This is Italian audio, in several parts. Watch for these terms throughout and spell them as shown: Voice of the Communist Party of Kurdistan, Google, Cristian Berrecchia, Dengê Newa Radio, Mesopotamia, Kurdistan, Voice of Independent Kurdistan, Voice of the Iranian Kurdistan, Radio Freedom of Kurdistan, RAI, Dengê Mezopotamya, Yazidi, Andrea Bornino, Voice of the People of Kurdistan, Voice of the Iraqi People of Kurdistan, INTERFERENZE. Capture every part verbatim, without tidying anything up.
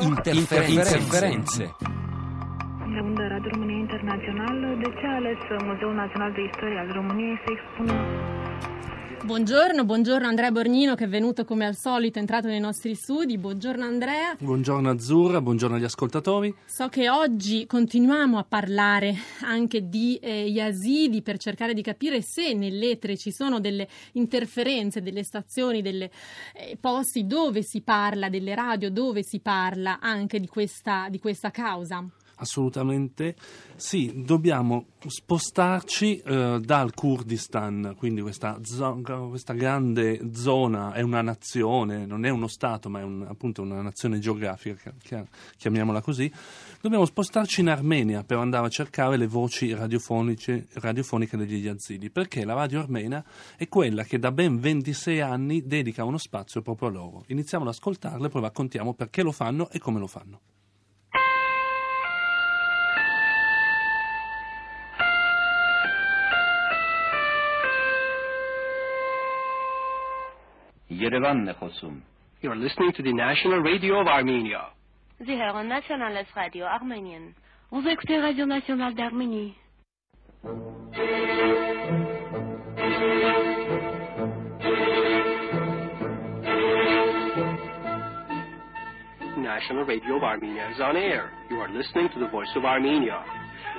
Interferenze. Interferenze. Îndeamnărat România internațională, de ce a ales Muzeul Național de Istorie al României să expună? Buongiorno, buongiorno Andrea Bornino che è venuto come al solito, è entrato nei nostri studi. Buongiorno Andrea. Buongiorno Azzurra, buongiorno agli ascoltatori. So che oggi continuiamo a parlare anche di eh, Yazidi per cercare di capire se nell'etere ci sono delle interferenze, delle stazioni, delle eh, posti dove si parla, delle radio dove si parla anche di questa, di questa causa. Assolutamente sì, dobbiamo spostarci eh, dal Kurdistan, quindi questa, zo- questa grande zona è una nazione, non è uno stato ma è un, appunto una nazione geografica, chiamiamola così. Dobbiamo spostarci in Armenia per andare a cercare le voci radiofoniche, radiofoniche degli Yazidi, perché la radio armena è quella che da ben ventisei anni dedica uno spazio proprio a loro. Iniziamo ad ascoltarle, poi raccontiamo perché lo fanno e come lo fanno. You are listening to the National Radio of Armenia. Ziheron Nationales Radio Armenien. Vous écoutez Radio Nationale d'Arménie. National Radio of Armenia is on air. You are listening to the Voice of Armenia.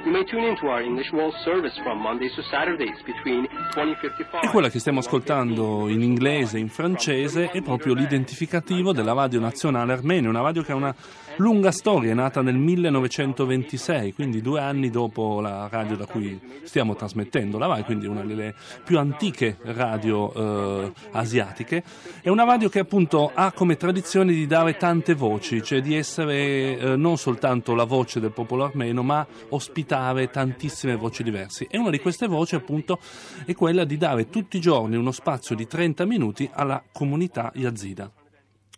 You may tune into our English World Service from Mondays to Saturdays between twenty fifty-five. E quella che stiamo ascoltando in inglese e in francese è proprio l'identificativo della radio nazionale armena, una radio che ha una lunga storia, è nata nel millenovecentoventisei, quindi due anni dopo la radio da cui stiamo trasmettendo, la RAI, quindi una delle più antiche radio eh, asiatiche. È una radio che appunto ha come tradizione di dare tante voci, cioè di essere eh, non soltanto la voce del popolo armeno, ma ospitare tantissime voci diverse. E una di queste voci appunto è quella di dare tutti i giorni uno spazio di trenta minuti alla comunità yazida.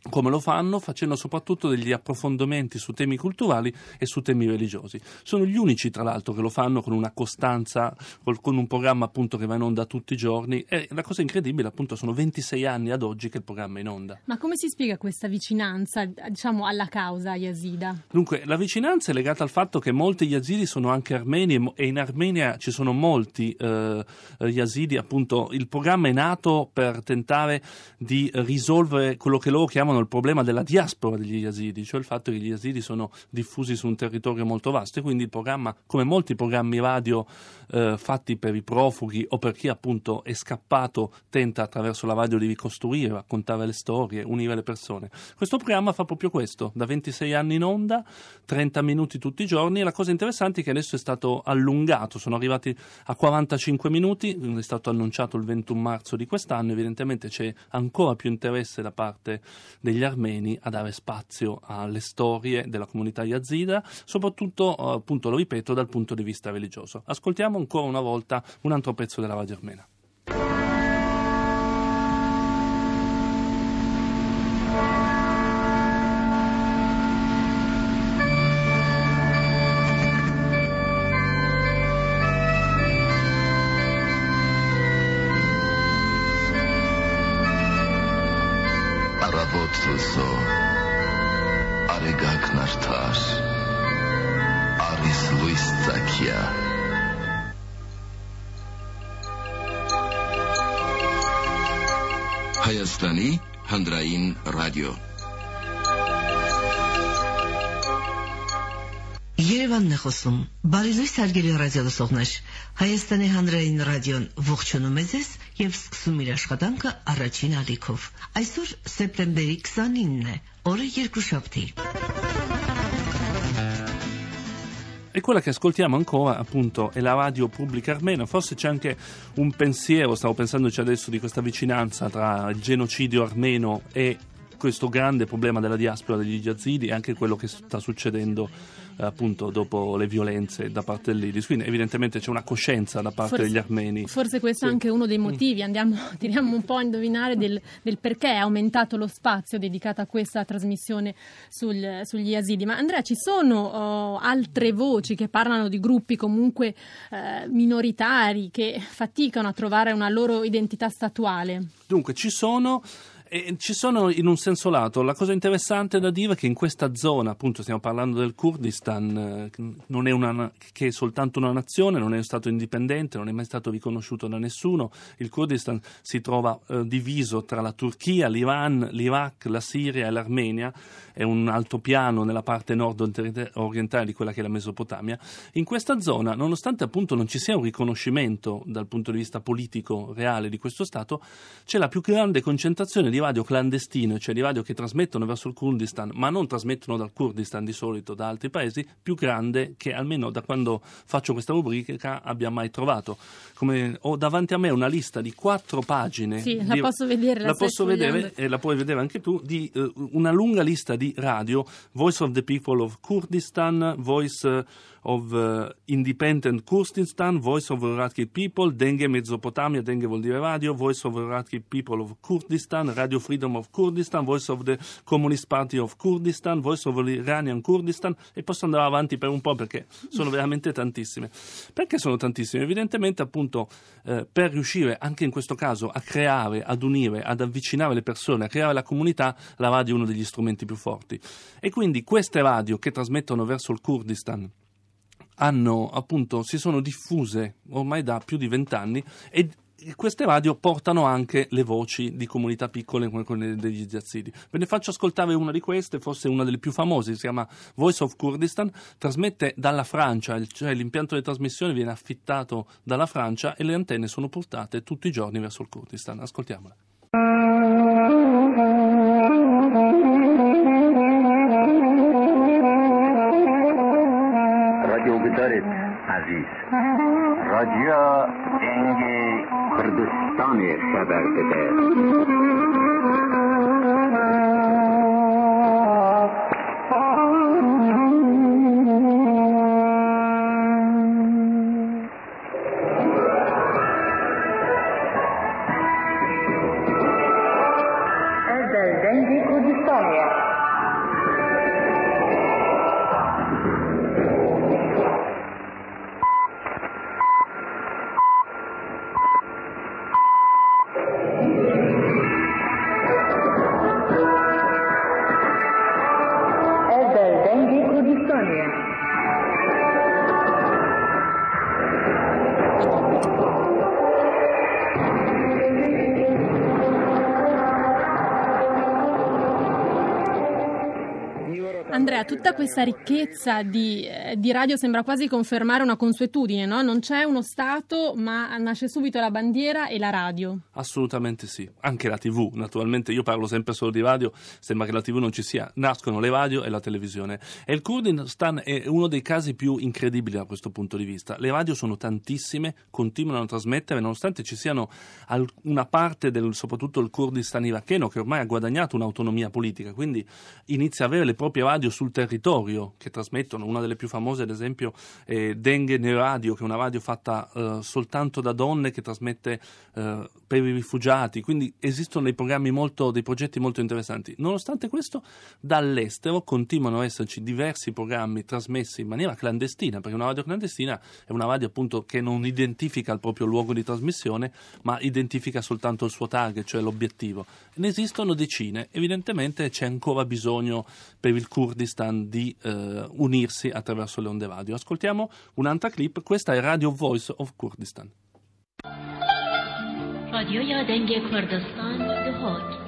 Come lo fanno? Facendo soprattutto degli approfondimenti su temi culturali e su temi religiosi. Sono gli unici tra l'altro che lo fanno con una costanza, con un programma appunto che va in onda tutti i giorni, e la cosa incredibile appunto sono ventisei anni ad oggi che il programma è in onda. Ma come si spiega questa vicinanza, diciamo, alla causa yazida? Dunque la vicinanza è legata al fatto che molti yazidi sono anche armeni e in Armenia ci sono molti eh, yazidi, appunto il programma è nato per tentare di risolvere quello che loro chiamano il problema della diaspora degli Yazidi, cioè il fatto che gli Yazidi sono diffusi su un territorio molto vasto e quindi il programma, come molti programmi radio eh, fatti per i profughi o per chi appunto è scappato, tenta attraverso la radio di ricostruire, raccontare le storie, unire le persone. Questo programma fa proprio questo, da ventisei anni in onda, trenta minuti tutti i giorni, e la cosa interessante è che adesso è stato allungato, sono arrivati a quarantacinque minuti, è stato annunciato il ventuno marzo di quest'anno, evidentemente c'è ancora più interesse da parte degli armeni a dare spazio alle storie della comunità yazida, soprattutto, appunto lo ripeto, dal punto di vista religioso. Ascoltiamo ancora una volta un altro pezzo della radio armena. Հայաստանի հանրային ռադիո Երևանն է խոսում Բարիզույս հարգելի ռադիոլսողներ Հայաստանի հանրային ռադիոն ողջունում է ձեզ եւ սկսում իր աշխատանքը առաջին ալիքով Այսօր սեպտեմբերի քսանինն է օրը երկուշաբթի E quella che ascoltiamo ancora appunto è la radio pubblica armena, forse c'è anche un pensiero, stavo pensandoci adesso, di questa vicinanza tra il genocidio armeno e questo grande problema della diaspora degli Yazidi e anche quello che sta succedendo appunto dopo le violenze da parte dell'I D I S, quindi evidentemente c'è una coscienza da parte forse, degli armeni. Forse questo sì. È anche uno dei motivi, andiamo tiriamo un po' a indovinare del, del perché è aumentato lo spazio dedicato a questa trasmissione sul, sugli Yazidi. Ma Andrea, ci sono oh, altre voci che parlano di gruppi comunque eh, minoritari che faticano a trovare una loro identità statuale? Dunque ci sono E ci sono, in un senso lato, la cosa interessante da dire è che in questa zona, appunto stiamo parlando del Kurdistan, non è una, che è soltanto una nazione, non è un stato indipendente, non è mai stato riconosciuto da nessuno. Il Kurdistan si trova eh, diviso tra la Turchia, l'Iran, l'Iraq, la Siria e l'Armenia, è un altopiano nella parte nord-orientale di quella che è la Mesopotamia. In questa zona, nonostante appunto non ci sia un riconoscimento dal punto di vista politico reale di questo stato, c'è la più grande concentrazione di radio clandestine, cioè di radio che trasmettono verso il Kurdistan, ma non trasmettono dal Kurdistan di solito, da altri paesi, più grande che almeno da quando faccio questa rubrica abbia mai trovato. Come, ho davanti a me una lista di quattro pagine. Sì, di, la posso vedere, la, la posso vedere e la puoi vedere anche tu, di eh, una lunga lista di radio: Voice of the People of Kurdistan, Voice uh, of uh, Independent Kurdistan, Voice of the Iraqi People, Dengê Mezopotamya, Dengê vuol dire radio, Voice of the Iraqi People of Kurdistan, Radio Freedom of Kurdistan, Voice of the Communist Party of Kurdistan, Voice of the Iranian Kurdistan, e posso andare avanti per un po' perché sono veramente tantissime. Perché sono tantissime? Evidentemente appunto eh, per riuscire anche in questo caso a creare, ad unire, ad avvicinare le persone, a creare la comunità, la radio è uno degli strumenti più forti. E quindi queste radio che trasmettono verso il Kurdistan hanno appunto, si sono diffuse ormai da più di vent'anni, e queste radio portano anche le voci di comunità piccole come quelle degli Yazidi. Ve ne faccio ascoltare una di queste, forse una delle più famose, si chiama Voice of Kurdistan, trasmette dalla Francia, cioè l'impianto di trasmissione viene affittato dalla Francia e le antenne sono portate tutti i giorni verso il Kurdistan. Ascoltiamola. Radio Guitarist Aziz رادیو دنگ کردستان خبر بده. از دنگ کردستانیه. Andrea, tutta questa ricchezza di, di radio sembra quasi confermare una consuetudine, no? Non c'è uno stato, ma nasce subito la bandiera e la radio. Assolutamente sì, anche la tivù, naturalmente. Io parlo sempre solo di radio, sembra che la tivù non ci sia. Nascono le radio e la televisione. E il Kurdistan è uno dei casi più incredibili da questo punto di vista. Le radio sono tantissime, continuano a trasmettere, nonostante ci siano una parte, del, soprattutto il Kurdistan iracheno, che ormai ha guadagnato un'autonomia politica, quindi inizia a avere le proprie radio sul territorio che trasmettono. Una delle più famose ad esempio è Dengê Newa Radio, che è una radio fatta eh, soltanto da donne, che trasmette eh, per i rifugiati, quindi esistono dei programmi molto, dei progetti molto interessanti. Nonostante questo, dall'estero continuano ad esserci diversi programmi trasmessi in maniera clandestina, perché una radio clandestina è una radio appunto che non identifica il proprio luogo di trasmissione, ma identifica soltanto il suo target, cioè l'obiettivo. Ne esistono decine, evidentemente c'è ancora bisogno per il Kurdistan di eh, unirsi attraverso le onde radio. Ascoltiamo un'altra clip, questa è Radio Voice of Kurdistan. Radio Dengê Kurdistan Duhok.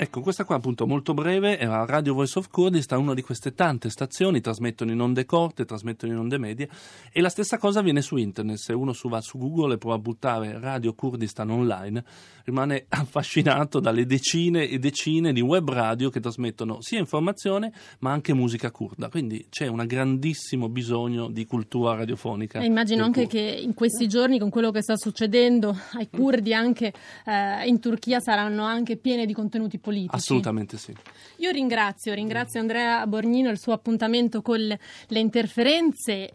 Ecco, questa qua appunto molto breve era Radio Voice of Kurdistan, una di queste tante stazioni, trasmettono in onde corte, trasmettono in onde medie, e la stessa cosa avviene su internet. Se uno su, va su Google e prova a buttare Radio Kurdistan online, rimane affascinato dalle decine e decine di web radio che trasmettono sia informazione ma anche musica curda, quindi c'è un grandissimo bisogno di cultura radiofonica. E immagino anche Kurd. Che in questi giorni, con quello che sta succedendo ai curdi anche eh, in Turchia, saranno anche piene di contenuti politici. Assolutamente sì. Io ringrazio, ringrazio Andrea Bornino e il suo appuntamento con le interferenze.